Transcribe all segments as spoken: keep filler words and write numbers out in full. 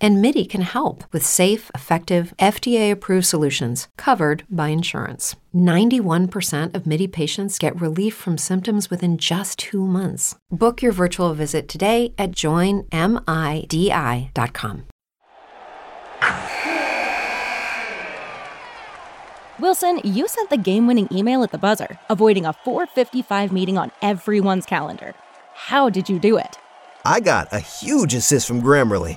and Midi can help with safe, effective, F D A-approved solutions covered by insurance. ninety-one percent of Midi patients get relief from symptoms within just two months. Book your virtual visit today at join midi dot com. Wilson, you sent the game-winning email at the buzzer, avoiding a four fifty-five meeting on everyone's calendar. How did you do it? I got a huge assist from Grammarly,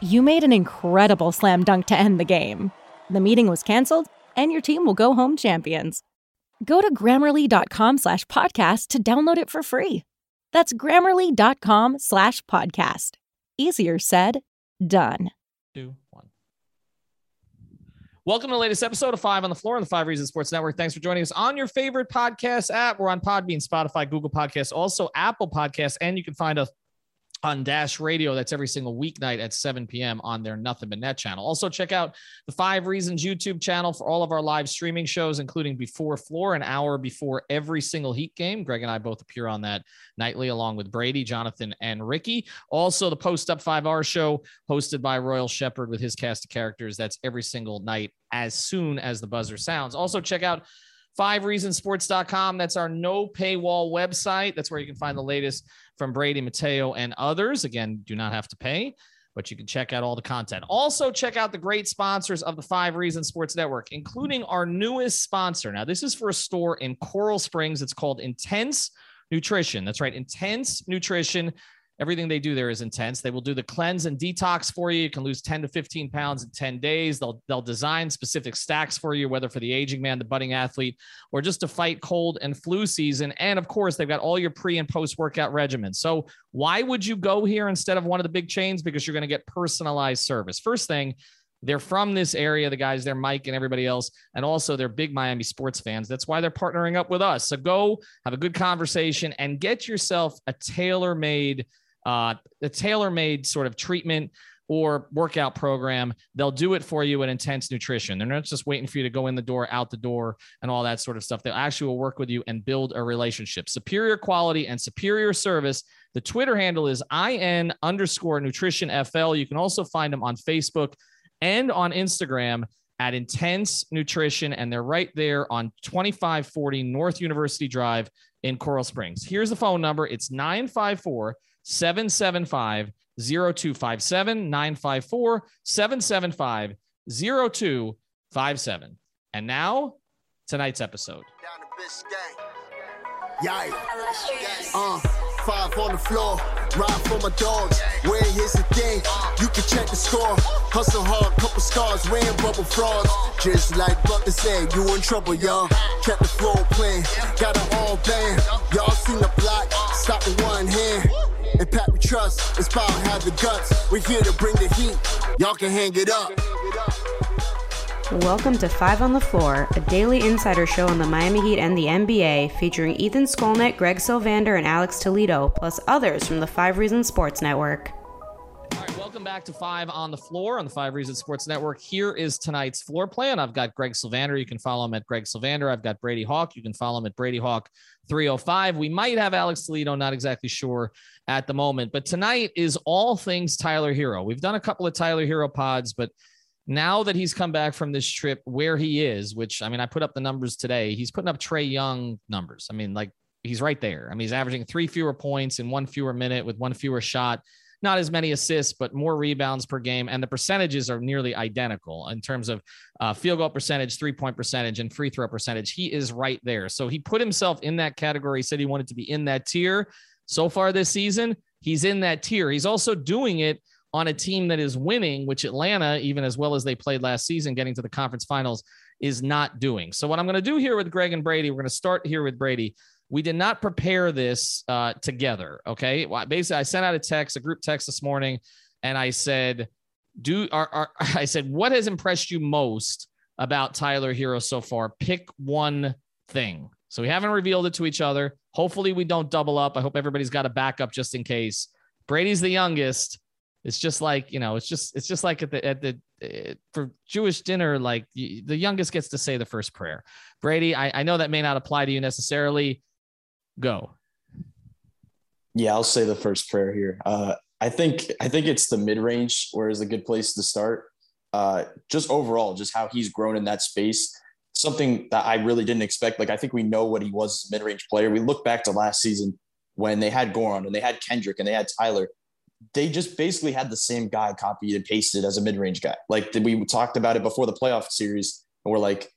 You made an incredible slam dunk to end the game. The meeting was canceled, and your team will go home champions. Go to Grammarly.com slash podcast to download it for free. That's Grammarly.com slash podcast. Easier said, done. Two, one. Welcome to the latest episode of Five on the Floor on the Five Reasons Sports Network. Thanks for joining us on your favorite podcast app. We're on Podbean, Spotify, Google Podcasts, also Apple Podcasts, and you can find us on Dash Radio. That's every single weeknight at seven p.m. on their Nothing But Net channel. Also check out the Five Reasons YouTube channel for all of our live streaming shows, including Before Floor, an hour before every single Heat game. Greg and I both appear on that nightly, along with Brady, Jonathan, and Ricky. Also the Post Up five R show hosted by Royal Shepherd with his cast of characters. That's every single night as soon as the buzzer sounds. Also check out Five Reasons Sports dot com. That's our no paywall website. That's where you can find the latest from Brady, Mateo, and others. Again, do not have to pay, but you can check out all the content. Also, check out the great sponsors of the Five Reasons Sports Network, including our newest sponsor. Now, this is for a store in Coral Springs. It's called Intense Nutrition. That's right, Intense Nutrition. Everything they do there is intense. They will do the cleanse and detox for you. You can lose ten to fifteen pounds in ten days. They'll they'll design specific stacks for you, whether for the aging man, the budding athlete, or just to fight cold and flu season. And of course, they've got all your pre and post-workout regimens. So why would you go here instead of one of the big chains? Because you're going to get personalized service. First thing, they're from this area, the guys there, Mike and everybody else, and also they're big Miami sports fans. That's why they're partnering up with us. So go have a good conversation and get yourself a tailor-made Uh, the tailor-made sort of treatment or workout program. They'll do it for you at Intense Nutrition. They're not just waiting for you to go in the door, out the door, and all that sort of stuff. They'll actually will work with you and build a relationship. Superior quality and superior service. The Twitter handle is IN underscore nutrition FL. You can also find them on Facebook and on Instagram at Intense Nutrition, and they're right there on twenty-five forty North University Drive in Coral Springs. Here's the phone number. It's nine five four, seven seven five, zero two five seven, nine five four, seven seven five, zero two five seven. And now, tonight's episode. Down to Biscayne. Yikes. Uh, five on the floor. Ride for my dogs. Where here's the thing. You can check the score. Hustle hard, couple scars, wearing bubble frauds. Just like Buckner said, you in trouble, y'all. Kept the floor playing. Got it all banned. Y'all seen the block. Stop with one hand. Impact we trust, inspire have the guts. We're here to bring the heat. Y'all can hang it up. Welcome to Five on the Floor, a daily insider show on the Miami Heat and the N B A, featuring Ethan Skolnick, Greg Sylvander, and Alex Toledo, plus others from the Five Reasons Sports Network. All right, welcome back to Five on the Floor on the Five Reasons Sports Network. Here is tonight's floor plan. I've got Greg Sylvander. You can follow him at Greg Sylvander. I've got Brady Hawk. You can follow him at Brady Hawk three oh five. We might have Alex Toledo, not exactly sure at the moment. But tonight is all things Tyler Herro. We've done a couple of Tyler Herro pods, but now that he's come back from this trip where he is, which, I mean, I put up the numbers today. He's putting up Trae Young numbers. I mean, like, he's right there. I mean, he's averaging three fewer points in one fewer minute with one fewer shot. Not as many assists, but more rebounds per game. And the percentages are nearly identical in terms of uh, field goal percentage, three-point percentage, and free throw percentage. He is right there. So he put himself in that category. He said he wanted to be in that tier. So far this season, he's in that tier. He's also doing it on a team that is winning, which Atlanta, even as well as they played last season, getting to the conference finals, is not doing. So what I'm going to do here with Greg and Brady, we're going to start here with Brady. We did not prepare this uh, together. Okay. Well, basically I sent out a text, a group text this morning. And I said, do are, are, I said, what has impressed you most about Tyler Herro so far? Pick one thing. So we haven't revealed it to each other. Hopefully we don't double up. I hope everybody's got a backup just in case. Brady's the youngest. It's just like, you know, it's just, it's just like at the, at the, uh, for Jewish dinner, like y- the youngest gets to say the first prayer. Brady, I, I know that may not apply to you necessarily. Go. Yeah, I'll say the first prayer here. Uh, I think, I think it's the mid range where is a good place to start. Uh, just overall, just how he's grown in that space. Something that I really didn't expect. Like, I think we know what he was as a mid range player. We look back to last season when they had Goran and they had Kendrick and they had Tyler. They just basically had the same guy copied and pasted as a mid-range guy. Like we talked about it before the playoff series, and we're like,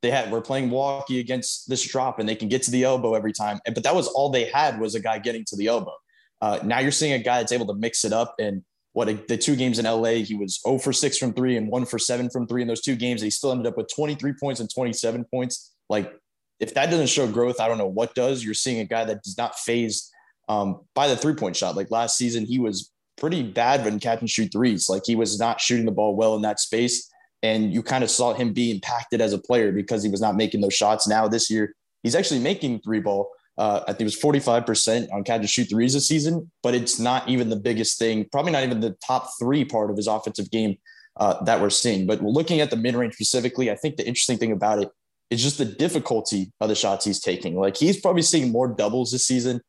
they had, we're playing Milwaukee against this drop and they can get to the elbow every time. And, but that was all they had, was a guy getting to the elbow. Uh, now you're seeing a guy that's able to mix it up. And what, the two games in L A, he was zero for six from three and one for seven from three in those two games. And he still ended up with twenty-three points and twenty-seven points. Like, if that doesn't show growth, I don't know what does. You're seeing a guy that does not phase Um, by the three-point shot. Like last season, he was pretty bad when catch and shoot threes. Like he was not shooting the ball well in that space. And you kind of saw him be impacted as a player because he was not making those shots. Now this year, he's actually making three ball. Uh, I think it was forty-five percent on catch and shoot threes this season, but it's not even the biggest thing, probably not even the top three part of his offensive game uh, that we're seeing. But looking at the mid-range specifically, I think the interesting thing about it is just the difficulty of the shots he's taking. Like he's probably seeing more doubles this season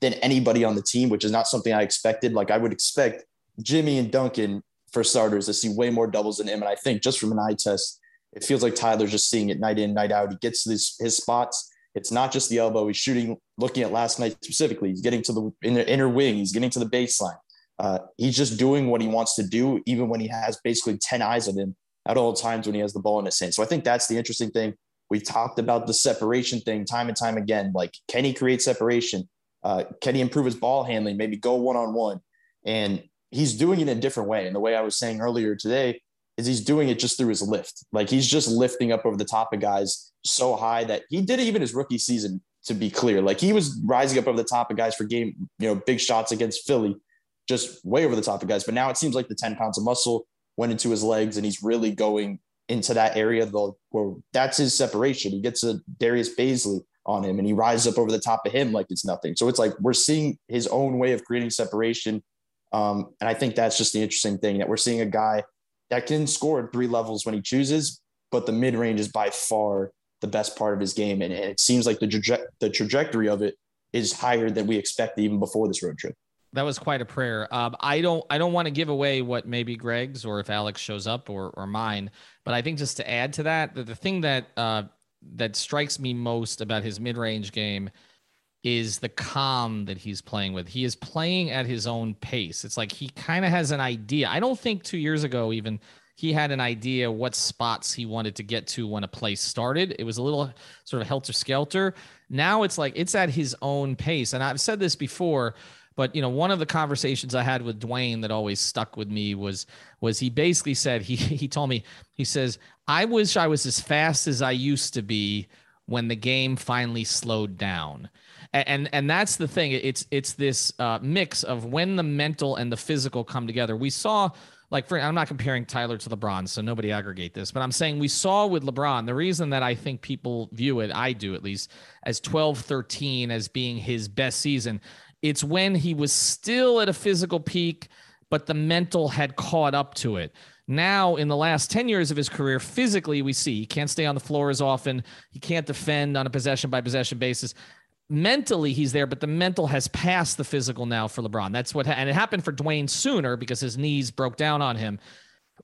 than anybody on the team, which is not something I expected. Like I would expect Jimmy and Duncan for starters to see way more doubles than him. And I think just from an eye test, it feels like Tyler's just seeing it night in, night out. He gets this, his spots. It's not just the elbow. He's shooting, looking at last night specifically, he's getting to the inner, inner wing. He's getting to the baseline. Uh, he's just doing what he wants to do, even when he has basically ten eyes on him at all times when he has the ball in his hand. So I think that's the interesting thing. We've talked about the separation thing time and time again. Like, can he create separation? Uh, can he improve his ball handling, maybe go one-on-one? And he's doing it in a different way. And the way I was saying earlier today is he's doing it just through his lift. Like he's just lifting up over the top of guys so high that he did it even his rookie season, to be clear. Like he was rising up over the top of guys for game, you know, big shots against Philly, just way over the top of guys. But now it seems like the ten pounds of muscle went into his legs and he's really going into that area though, where that's his separation. He gets a Darius Bazley on him and he rises up over the top of him like it's nothing. So it's like we're seeing his own way of creating separation. Um, and I think that's just the interesting thing, that we're seeing a guy that can score at three levels when he chooses, but the mid-range is by far the best part of his game. And, and it seems like the, traje- the trajectory of it is higher than we expect even before this road trip. That was quite a prayer. Um, I don't, I don't want to give away what maybe Greg's or if Alex shows up or, or mine, but I think just to add to that, the, the thing that, uh, that strikes me most about his mid-range game is the calm that he's playing with. He is playing at his own pace. It's like he kind of has an idea. I don't think two years ago even he had an idea what spots he wanted to get to when a play started. It was a little sort of helter-skelter. Now it's like it's at his own pace. And I've said this before, but you know, one of the conversations I had with Dwayne that always stuck with me was, was he basically said, he, he told me, he says, I wish I was as fast as I used to be when the game finally slowed down. And, and, and that's the thing. It's, it's this uh, mix of when the mental and the physical come together. We saw, like, for, I'm not comparing Tyler to LeBron, so nobody aggregate this, but I'm saying we saw with LeBron, the reason that I think people view it, I do at least, as twelve thirteen as being his best season. It's when he was still at a physical peak, but the mental had caught up to it. Now, in the last ten years of his career, physically, we see he can't stay on the floor as often. He can't defend on a possession-by-possession basis. Mentally, he's there, but the mental has passed the physical now for LeBron. That's what, ha- and it happened for Dwayne sooner because his knees broke down on him.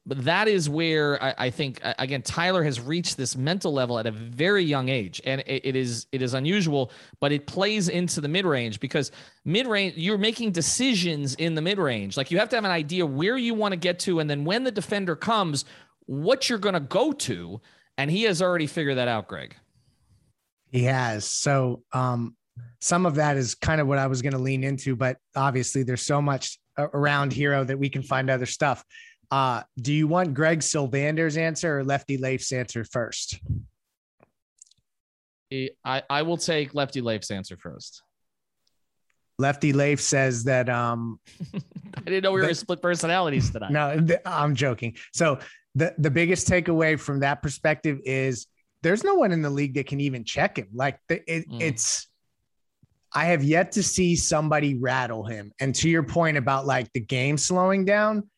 But that is where I, I think, again, Tyler has reached this mental level at a very young age, and it, it is it is unusual, but it plays into the mid-range, because mid-range, you're making decisions in the mid-range. Like, you have to have an idea where you want to get to, and then when the defender comes, what you're going to go to, and he has already figured that out, Greg. He has. So um, some of that is kind of what I was going to lean into, but obviously there's so much around Herro that we can find other stuff. Uh, do you want Greg Sylvander's answer or Lefty Leif's answer first? I, I will take Lefty Leif's answer first. Lefty Leif says that. Um, I didn't know we were the, split personalities tonight. No, th- I'm joking. So the, the biggest takeaway from that perspective is there's no one in the league that can even check him. Like the, it, mm. it's, I have yet to see somebody rattle him. And to your point about like the game slowing down,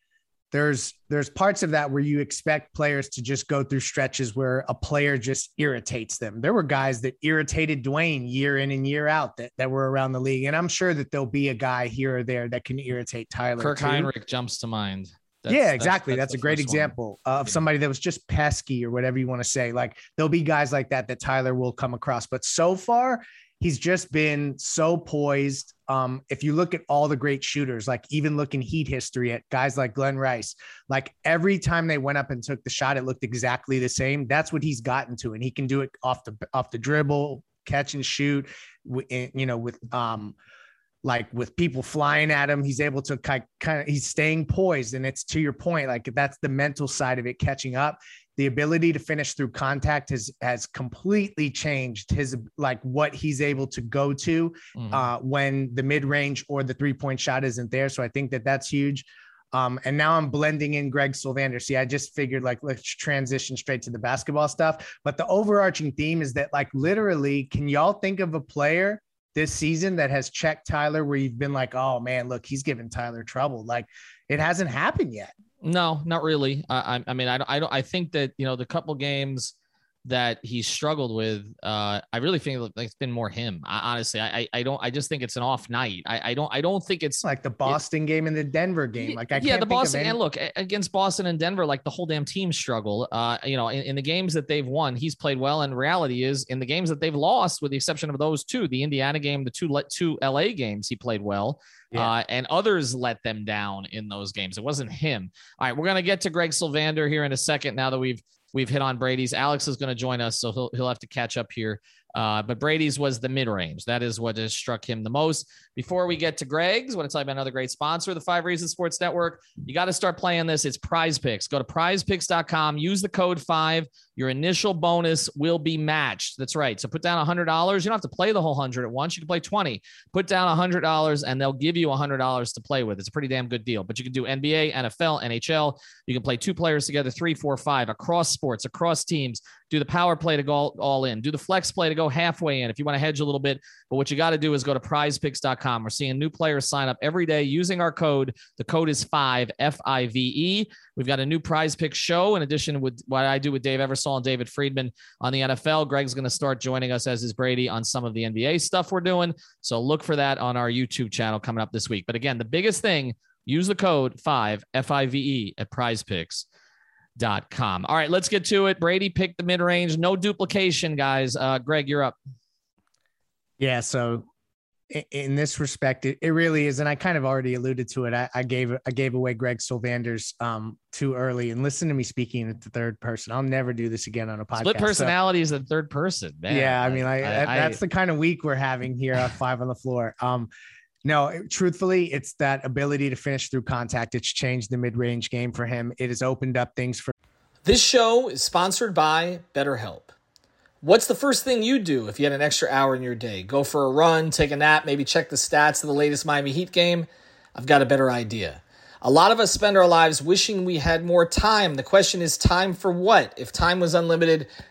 there's, there's parts of that where you expect players to just go through stretches where a player just irritates them. There were guys that irritated Dwayne year in and year out that, that were around the league. And I'm sure that there'll be a guy here or there that can irritate Tyler. Kirk too. Heinrich jumps to mind. That's, yeah, exactly. That's, that's, that's, that's a great example one. of yeah. somebody that was just pesky or whatever you want to say. Like there'll be guys like that, that Tyler will come across, but so far he's just been so poised. Um, if you look at all the great shooters, like even looking Heat history at guys like Glenn Rice, like every time they went up and took the shot, it looked exactly the same. That's what he's gotten to. And he can do it off the, off the dribble, catch and shoot, you know, with, um, like with people flying at him, he's able to kind of, he's staying poised. And it's to your point, like that's the mental side of it, catching up. The ability to finish through contact has, has completely changed his, like what he's able to go to mm-hmm. uh, when the mid range or the three point shot isn't there. So I think that that's huge. Um, and now I'm blending in Greg Sylvander. See, I just figured like, let's transition straight to the basketball stuff. But the overarching theme is that like, literally, can y'all think of a player this season that has checked Tyler where you've been like, oh man, look, he's giving Tyler trouble. Like it hasn't happened yet. No, not really. I, I mean, I don't, I don't, I think that, you know, the couple games that he struggled with, uh, I really think like it's been more him. I, honestly, I, I don't, I just think it's an off night. I, I don't, I don't think it's like the Boston it, game and the Denver game. Like I yeah, can't the Boston any- and look against Boston and Denver, like the whole damn team struggled. Uh, you know, in, in the games that they've won, he's played well. And reality is in the games that they've lost, with the exception of those two, the Indiana game, the two two L A games, he played well. Yeah. Uh, and others let them down in those games. It wasn't him. All right, we're going to get to Greg Sylvander here in a second. Now that we've we've hit on Brady's, Alex is going to join us, so he'll he'll have to catch up here. Uh, but Brady's was the mid-range. That is what has struck him the most. Before we get to Greg's, I want to tell you about another great sponsor, the Five Reasons Sports Network. You got to start playing this. It's PrizePicks. Go to prize picks dot com. Use the code five. Your initial bonus will be matched. That's right. So put down one hundred dollars. You don't have to play the whole one hundred at once. You can play twenty. Put down one hundred dollars, and they'll give you one hundred dollars to play with. It's a pretty damn good deal. But you can do N B A, N F L, N H L. You can play two players together, three, four, five, across sports, across teams. Do the power play to go all, all in. Do the flex play to go halfway in if you want to hedge a little bit. But what you got to do is go to prize picks dot com. We're seeing new players sign up every day using our code. The code is five, F I V E. We've got a new Prize Pick show in addition with what I do with Dave Eversole and David Friedman on the N F L. Greg's going to start joining us, as is Brady, on some of the N B A stuff we're doing. So look for that on our YouTube channel coming up this week. But again, the biggest thing, use the code five, F I V E, at PrizePicks. Dot com. All right, let's get to it. Brady picked the mid-range. No duplication, guys. Uh, Greg, you're up. Yeah, so in, in this respect, it, it really is, and I kind of already alluded to it. I, I gave I gave away Greg Sylvander's um, too early, and listen to me speaking in the third person. I'll never do this again on a podcast. Split personality is so, the third person, man. Yeah, I mean, I, I, I, that's the kind of week we're having here on Five on the Floor. Um, No, truthfully, it's that ability to finish through contact. It's changed the mid-range game for him. It has opened up things for. This show is sponsored by BetterHelp. What's the first thing you do if you had an extra hour in your day? Go for a run, take a nap, maybe check the stats of the latest Miami Heat game? I've got a better idea. A lot of us spend our lives wishing we had more time. The question is, time for what? If time was unlimited,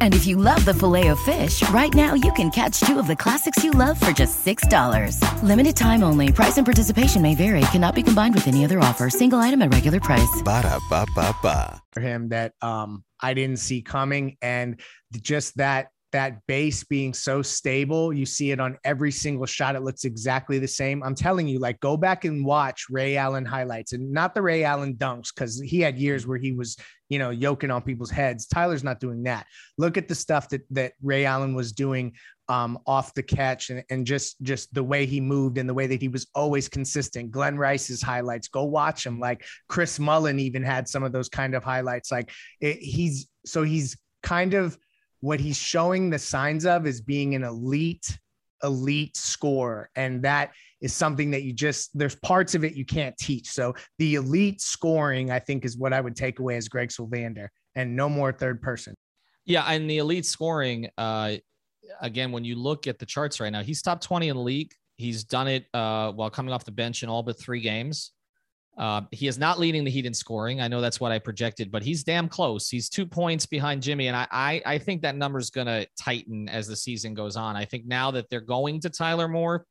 And if you love the Filet-O-Fish, right now you can catch two of the classics you love for just six dollars. Limited time only. Price and participation may vary. Cannot be combined with any other offer. Single item at regular price. Ba-da-ba-ba-ba. For him that um, I didn't see coming. And just that that base being so stable, you see it on every single shot. It looks exactly the same. I'm telling you, like, go back and watch Ray Allen highlights, and not the Ray Allen dunks, because he had years where he was, you know, yoking on people's heads. Tyler's not doing that. Look at the stuff that that Ray Allen was doing um, off the catch, and, and just just the way he moved and the way that he was always consistent. Glenn Rice's highlights, go watch him. Like Chris Mullin even had some of those kind of highlights. Like it, he's so he's kind of. What he's showing the signs of is being an elite, elite scorer. And that is something that you just, there's parts of it you can't teach. So the elite scoring, I think, is what I would take away as Greg Sylvander, and no more third person. Yeah. And the elite scoring, uh, again, when you look at the charts right now, he's top twenty in the league. He's done it uh, while coming off the bench in all but three games. Uh, he is not leading the Heat in scoring. I know that's what I projected, but he's damn close. He's two points behind Jimmy. And I, I, I think that number is going to tighten as the season goes on. I think now that they're going to Tyler Moore,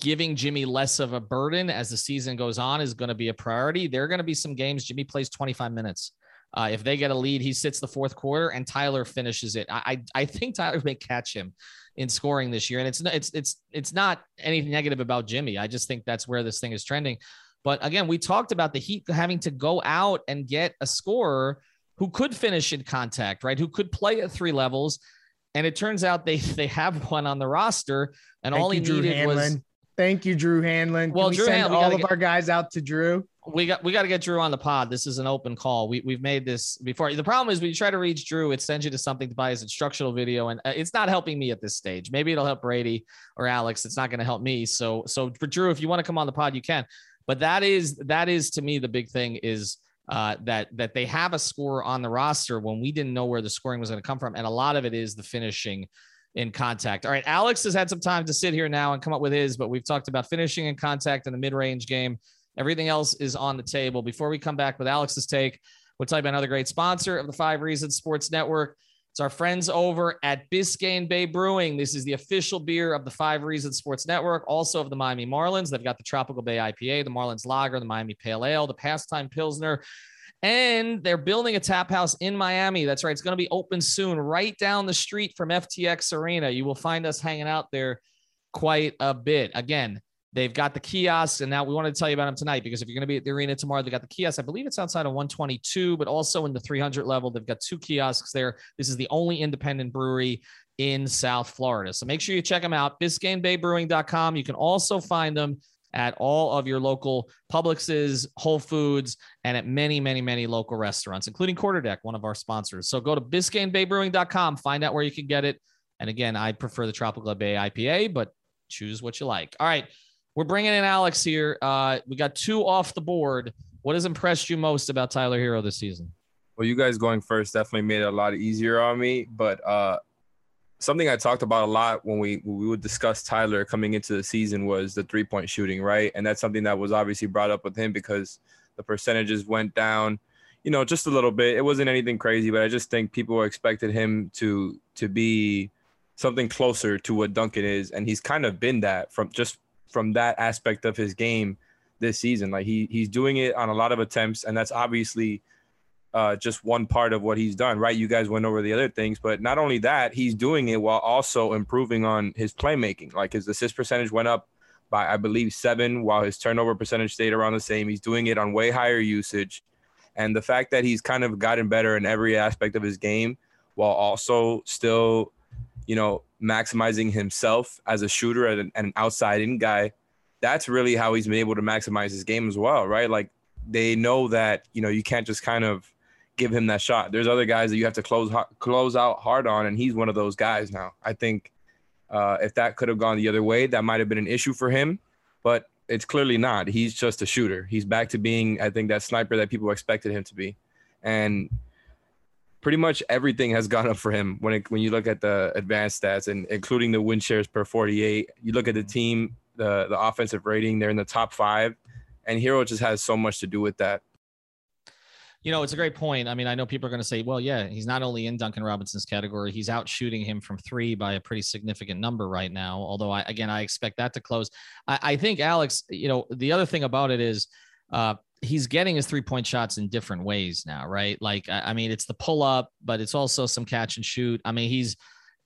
giving Jimmy less of a burden as the season goes on is going to be a priority. There are going to be some games Jimmy plays twenty-five minutes. Uh, if they get a lead, he sits the fourth quarter and Tyler finishes it. I, I, I think Tyler may catch him in scoring this year. And it's not, it's, it's, it's not anything negative about Jimmy. I just think that's where this thing is trending. But again, we talked about the Heat having to go out and get a scorer who could finish in contact, right? Who could play at three levels. And it turns out they, they have one on the roster, and Thank all he you, needed was Thank you, Drew Hanlon. Well, Can we Drew send Hanlon, we all of get, our guys out to Drew. We got we got to get Drew on the pod. This is an open call. We we've made this before. The problem is when you try to reach Drew, it sends you to something to buy his instructional video, and it's not helping me at this stage. Maybe it'll help Brady or Alex. It's not going to help me. So so for Drew, if you want to come on the pod, you can. But that is that is to me the big thing is uh, that that they have a scorer on the roster when we didn't know where the scoring was going to come from, and a lot of it is the finishing in contact. All right. Alex has had some time to sit here now and come up with his, but we've talked about finishing in contact in the mid-range game. Everything else is on the table. Before we come back with Alex's take, we'll tell you about another great sponsor of the Five Reasons Sports Network. It's our friends over at Biscayne Bay Brewing. This is the official beer of the Five Reasons Sports Network, also of the Miami Marlins. They've got the Tropical Bay I P A, the Marlins Lager, the Miami Pale Ale, the Pastime Pilsner, and they're building a tap house in Miami. That's right. It's going to be open soon, right down the street from F T X Arena. You will find us hanging out there quite a bit. Again, they've got the kiosks, and now we want to tell you about them tonight, because if you're going to be at the arena tomorrow, they've got the kiosks. I believe it's outside of one twenty-two, but also in the three hundred level, they've got two kiosks there. This is the only independent brewery in South Florida. So make sure you check them out, Biscayne Bay Brewing dot com. You can also find them at all of your local Publixes, Whole Foods, and at many, many, many local restaurants, including Quarterdeck, one of our sponsors. So go to Biscayne Bay Brewing dot com, find out where you can get it. And again, I prefer the Tropical Bay I P A, but choose what you like. All right, we're bringing in Alex here. Uh, we got two off the board. What has impressed you most about Tyler Herro this season? Well, you guys going first definitely made it a lot easier on me, but uh, something I talked about a lot when we when we would discuss Tyler coming into the season was the three-point shooting, right? And that's something that was obviously brought up with him because the percentages went down, you know, just a little bit. It wasn't anything crazy, but I just think people expected him to to be something closer to what Duncan is, and he's kind of been that from just from that aspect of his game this season. Like he he's doing it on a lot of attempts, and that's obviously – Uh, just one part of what he's done, right? You guys went over the other things, but not only that, he's doing it while also improving on his playmaking. Like his assist percentage went up by, I believe, seven, while his turnover percentage stayed around the same. He's doing it on way higher usage. And the fact that he's kind of gotten better in every aspect of his game while also still, you know, maximizing himself as a shooter and an outside-in guy, that's really how he's been able to maximize his game as well, right? Like they know that, you know, you can't just kind of give him that shot. There's other guys that you have to close close out hard on, and he's one of those guys now. I think uh, if that could have gone the other way, that might have been an issue for him, but it's clearly not. He's just a shooter. He's back to being, I think, that sniper that people expected him to be. and pretty much everything has gone up for him when it, when you look at the advanced stats, and including the win shares per forty-eight. You look at the team, the the offensive rating, they're in the top five, and Herro just has so much to do with that. You know, it's a great point. I mean, I know people are going to say, well, yeah, he's not only in Duncan Robinson's category, he's out shooting him from three by a pretty significant number right now. Although, I, again, I expect that to close. I, I think, Alex, you know, the other thing about it is uh, he's getting his three-point shots in different ways now, right? Like, I, I mean, it's the pull-up, but it's also some catch and shoot. I mean, he's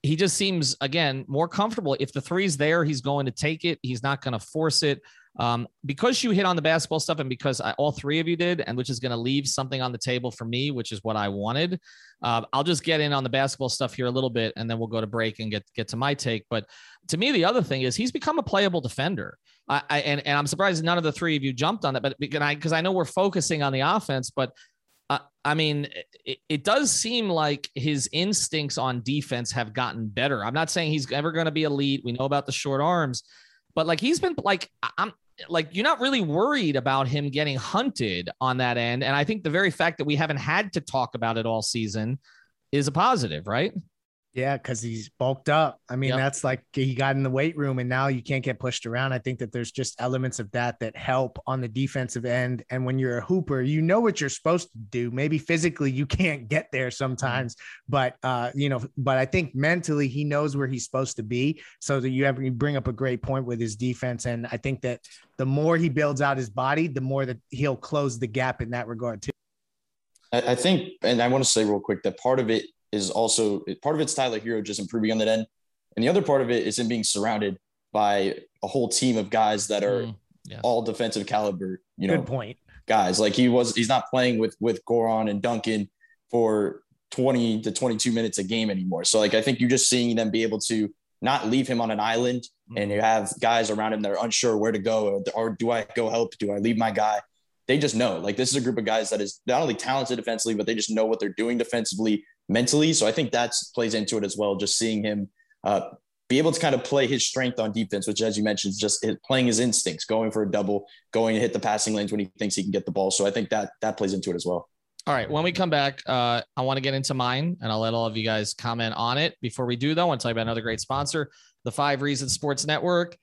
he just seems, again, more comfortable. If the three's there, he's going to take it. He's not going to force it. Um, because you hit on the basketball stuff, and because I, all three of you did, and which is going to leave something on the table for me, which is what I wanted. Uh, I'll just get in on the basketball stuff here a little bit, and then we'll go to break and get, get to my take. But to me, the other thing is he's become a playable defender. I, I and, and I'm surprised none of the three of you jumped on that, but because I, because I know we're focusing on the offense, but uh, I mean, it, it does seem like his instincts on defense have gotten better. I'm not saying he's ever going to be elite. We know about the short arms, but like, he's been like, I'm, like, you're not really worried about him getting hunted on that end. And I think the very fact that we haven't had to talk about it all season is a positive, right? Yeah. Cause he's bulked up. I mean, yep. That's like, he got in the weight room and now you can't get pushed around. I think that there's just elements of that that help on the defensive end. And when you're a hooper, you know what you're supposed to do. Maybe physically you can't get there sometimes, but uh, you know, but I think mentally he knows where he's supposed to be. So that you have, you bring up a great point with his defense. And I think that the more he builds out his body, the more that he'll close the gap in that regard too. I think, and I want to say real quick that part of it is also part of it's Tyler Herro just improving on that end. And the other part of it is him being surrounded by a whole team of guys that are mm, yeah. all defensive caliber, you know, good point guys. Like he was, he's not playing with, with Goran and Duncan for twenty to twenty-two minutes a game anymore. So like, I think you're just seeing them be able to not leave him on an island mm. and you have guys around him that are unsure where to go, or, or do I go help? Do I leave my guy? They just know, like, this is a group of guys that is not only talented defensively, but they just know what they're doing defensively, mentally. So I think that plays into it as well. Just seeing him uh, be able to kind of play his strength on defense, which, as you mentioned, is just playing his instincts, going for a double, going to hit the passing lanes when he thinks he can get the ball. So I think that that plays into it as well. All right. When we come back, uh, I want to get into mine and I'll let all of you guys comment on it. Before we do, though, I want to tell you about another great sponsor, the Five Reasons Sports Network.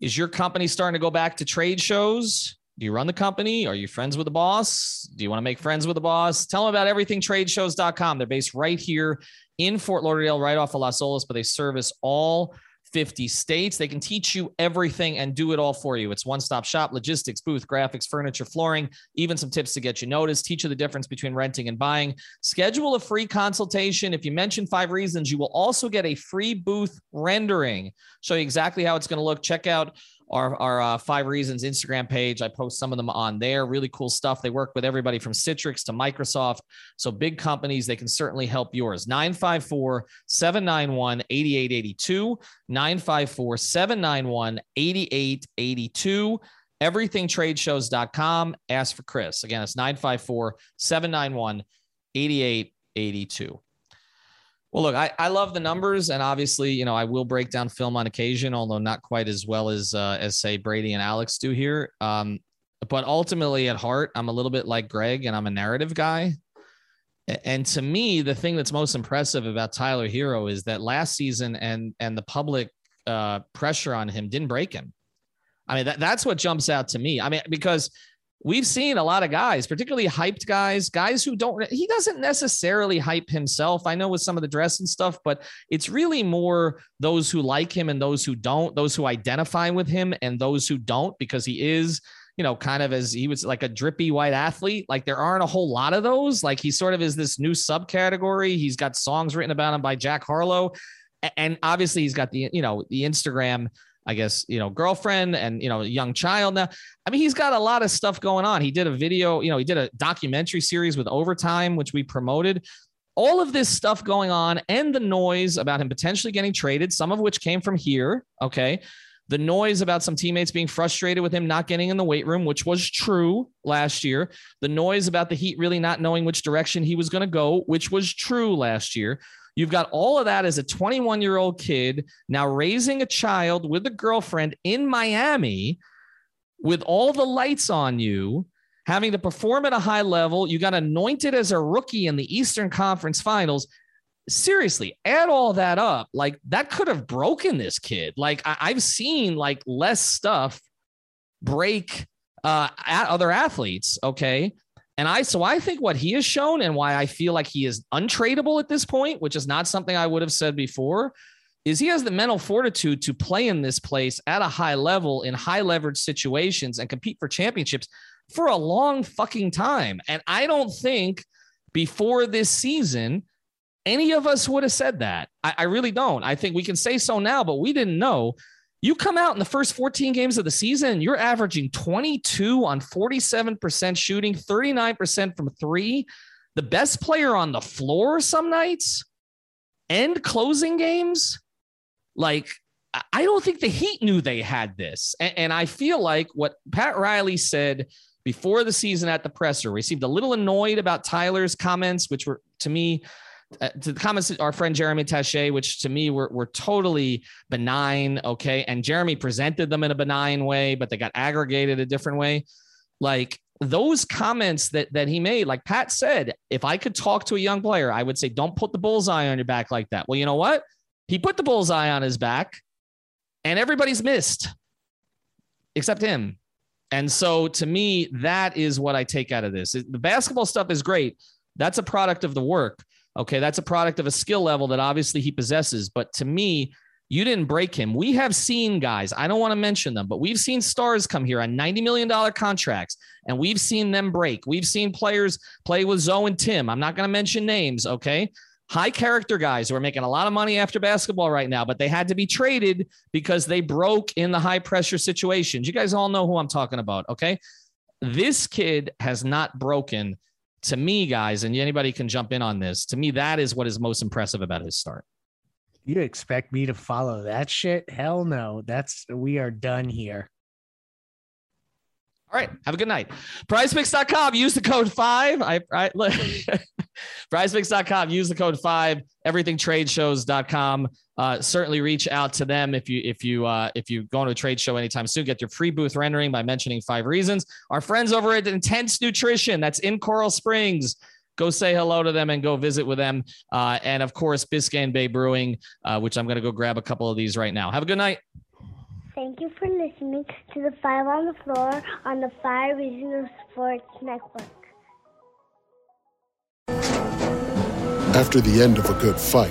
Is your company starting to go back to trade shows? Do you run the company? Are you friends with the boss? Do you want to make friends with the boss? Tell them about everything trade shows dot com. They're based right here in Fort Lauderdale, right off of Las Olas, but they service all fifty states. They can teach you everything and do it all for you. It's one-stop shop, logistics, booth, graphics, furniture, flooring, even some tips to get you noticed. Teach you the difference between renting and buying. Schedule a free consultation. If you mention Five Reasons, you will also get a free booth rendering. Show you exactly how it's going to look. Check out Our, our uh, Five Reasons Instagram page. I post some of them on there. Really cool stuff. They work with everybody from Citrix to Microsoft. So big companies, they can certainly help yours. nine five four, seven nine one, eight eight eight two. nine five four, seven nine one, eight eight eight two. everything trade shows dot com. Ask for Chris. Again, it's nine five four, seven nine one, eight eight eight two. Well, look, I, I love the numbers, and obviously, you know, I will break down film on occasion, although not quite as well as, uh, as say, Brady and Alex do here. Um, but ultimately, at heart, I'm a little bit like Greg, and I'm a narrative guy. And to me, the thing that's most impressive about Tyler Herro is that last season and and the public uh, pressure on him didn't break him. I mean, that, that's what jumps out to me. I mean, because we've seen a lot of guys, particularly hyped guys, guys who don't, he doesn't necessarily hype himself. I know with some of the dress and stuff, but it's really more those who like him and those who don't, those who identify with him and those who don't, because he is, you know, kind of as he was like a drippy white athlete. Like there aren't a whole lot of those. Like he sort of is this new subcategory. He's got songs written about him by Jack Harlow. And obviously he's got the, you know, the Instagram, I guess, you know, girlfriend and, you know, young child. Now, I mean, he's got a lot of stuff going on. He did a video, you know, he did a documentary series with Overtime, which we promoted. All of this stuff going on and the noise about him potentially getting traded, some of which came from here. Okay. The noise about some teammates being frustrated with him not getting in the weight room, which was true last year. The noise about the Heat really not knowing which direction he was going to go, which was true last year. You've got all of that as a twenty-one-year-old kid now raising a child with a girlfriend in Miami with all the lights on you. having to perform at a high level. You got anointed as a rookie in the Eastern Conference Finals. Seriously, add all that up. Like, that could have broken this kid. Like, I- I've seen like less stuff break uh, at other athletes. Okay. And I, so I think what he has shown and why I feel like he is untradeable at this point, which is not something I would have said before, is he has the mental fortitude to play in this place at a high level in high leverage situations and compete for championships for a long fucking time. And I don't think before this season, any of us would have said that. I, I really don't. I think we can say so now, but we didn't know. You come out in the first fourteen games of the season, you're averaging twenty-two on forty-seven percent shooting, thirty-nine percent from three, the best player on the floor some nights, and closing games. Like, I don't think the Heat knew they had this. And, and I feel like what Pat Riley said before the season at the presser, we seemed a little annoyed about Tyler's comments, which were, to me, uh, to the comments of our friend Jeremy Taché, which to me were, were totally benign, okay? And Jeremy presented them in a benign way, but they got aggregated a different way. Like, those comments that, that he made, like Pat said, if I could talk to a young player, I would say, don't put the bullseye on your back like that. Well, you know what? He put the bullseye on his back, and everybody's missed except him. And so to me, that is what I take out of this. The basketball stuff is great. That's a product of the work. Okay. That's a product of a skill level that obviously he possesses. But to me, you didn't break him. We have seen guys, I don't want to mention them, but we've seen stars come here on ninety million dollars contracts, and we've seen them break. We've seen players play with Zoe and Tim. I'm not going to mention names. Okay. High character guys who are making a lot of money after basketball right now, but they had to be traded because they broke in the high pressure situations. You guys all know who I'm talking about. Okay. This kid has not broken, to me, guys. And anybody can jump in on this. To me, that is what is most impressive about his start. You expect me to follow that shit? Hell no. That's, we are done here. All right. Have a good night. Prize Picks dot com. Use the code five. I, I look. Prize Picks dot com. Use the code five. Everything Trade Shows dot com. Uh, certainly reach out to them if you if you uh, if you go to a trade show anytime soon. Get your free booth rendering by mentioning Five Reasons. Our friends over at Intense Nutrition, that's in Coral Springs. Go say hello to them and go visit with them. Uh, and of course, Biscayne Bay Brewing, uh, which I'm going to go grab a couple of these right now. Have a good night. Thank you for listening to the Five on the Floor on the Five Reasons Sports Network. After the end of a good fight,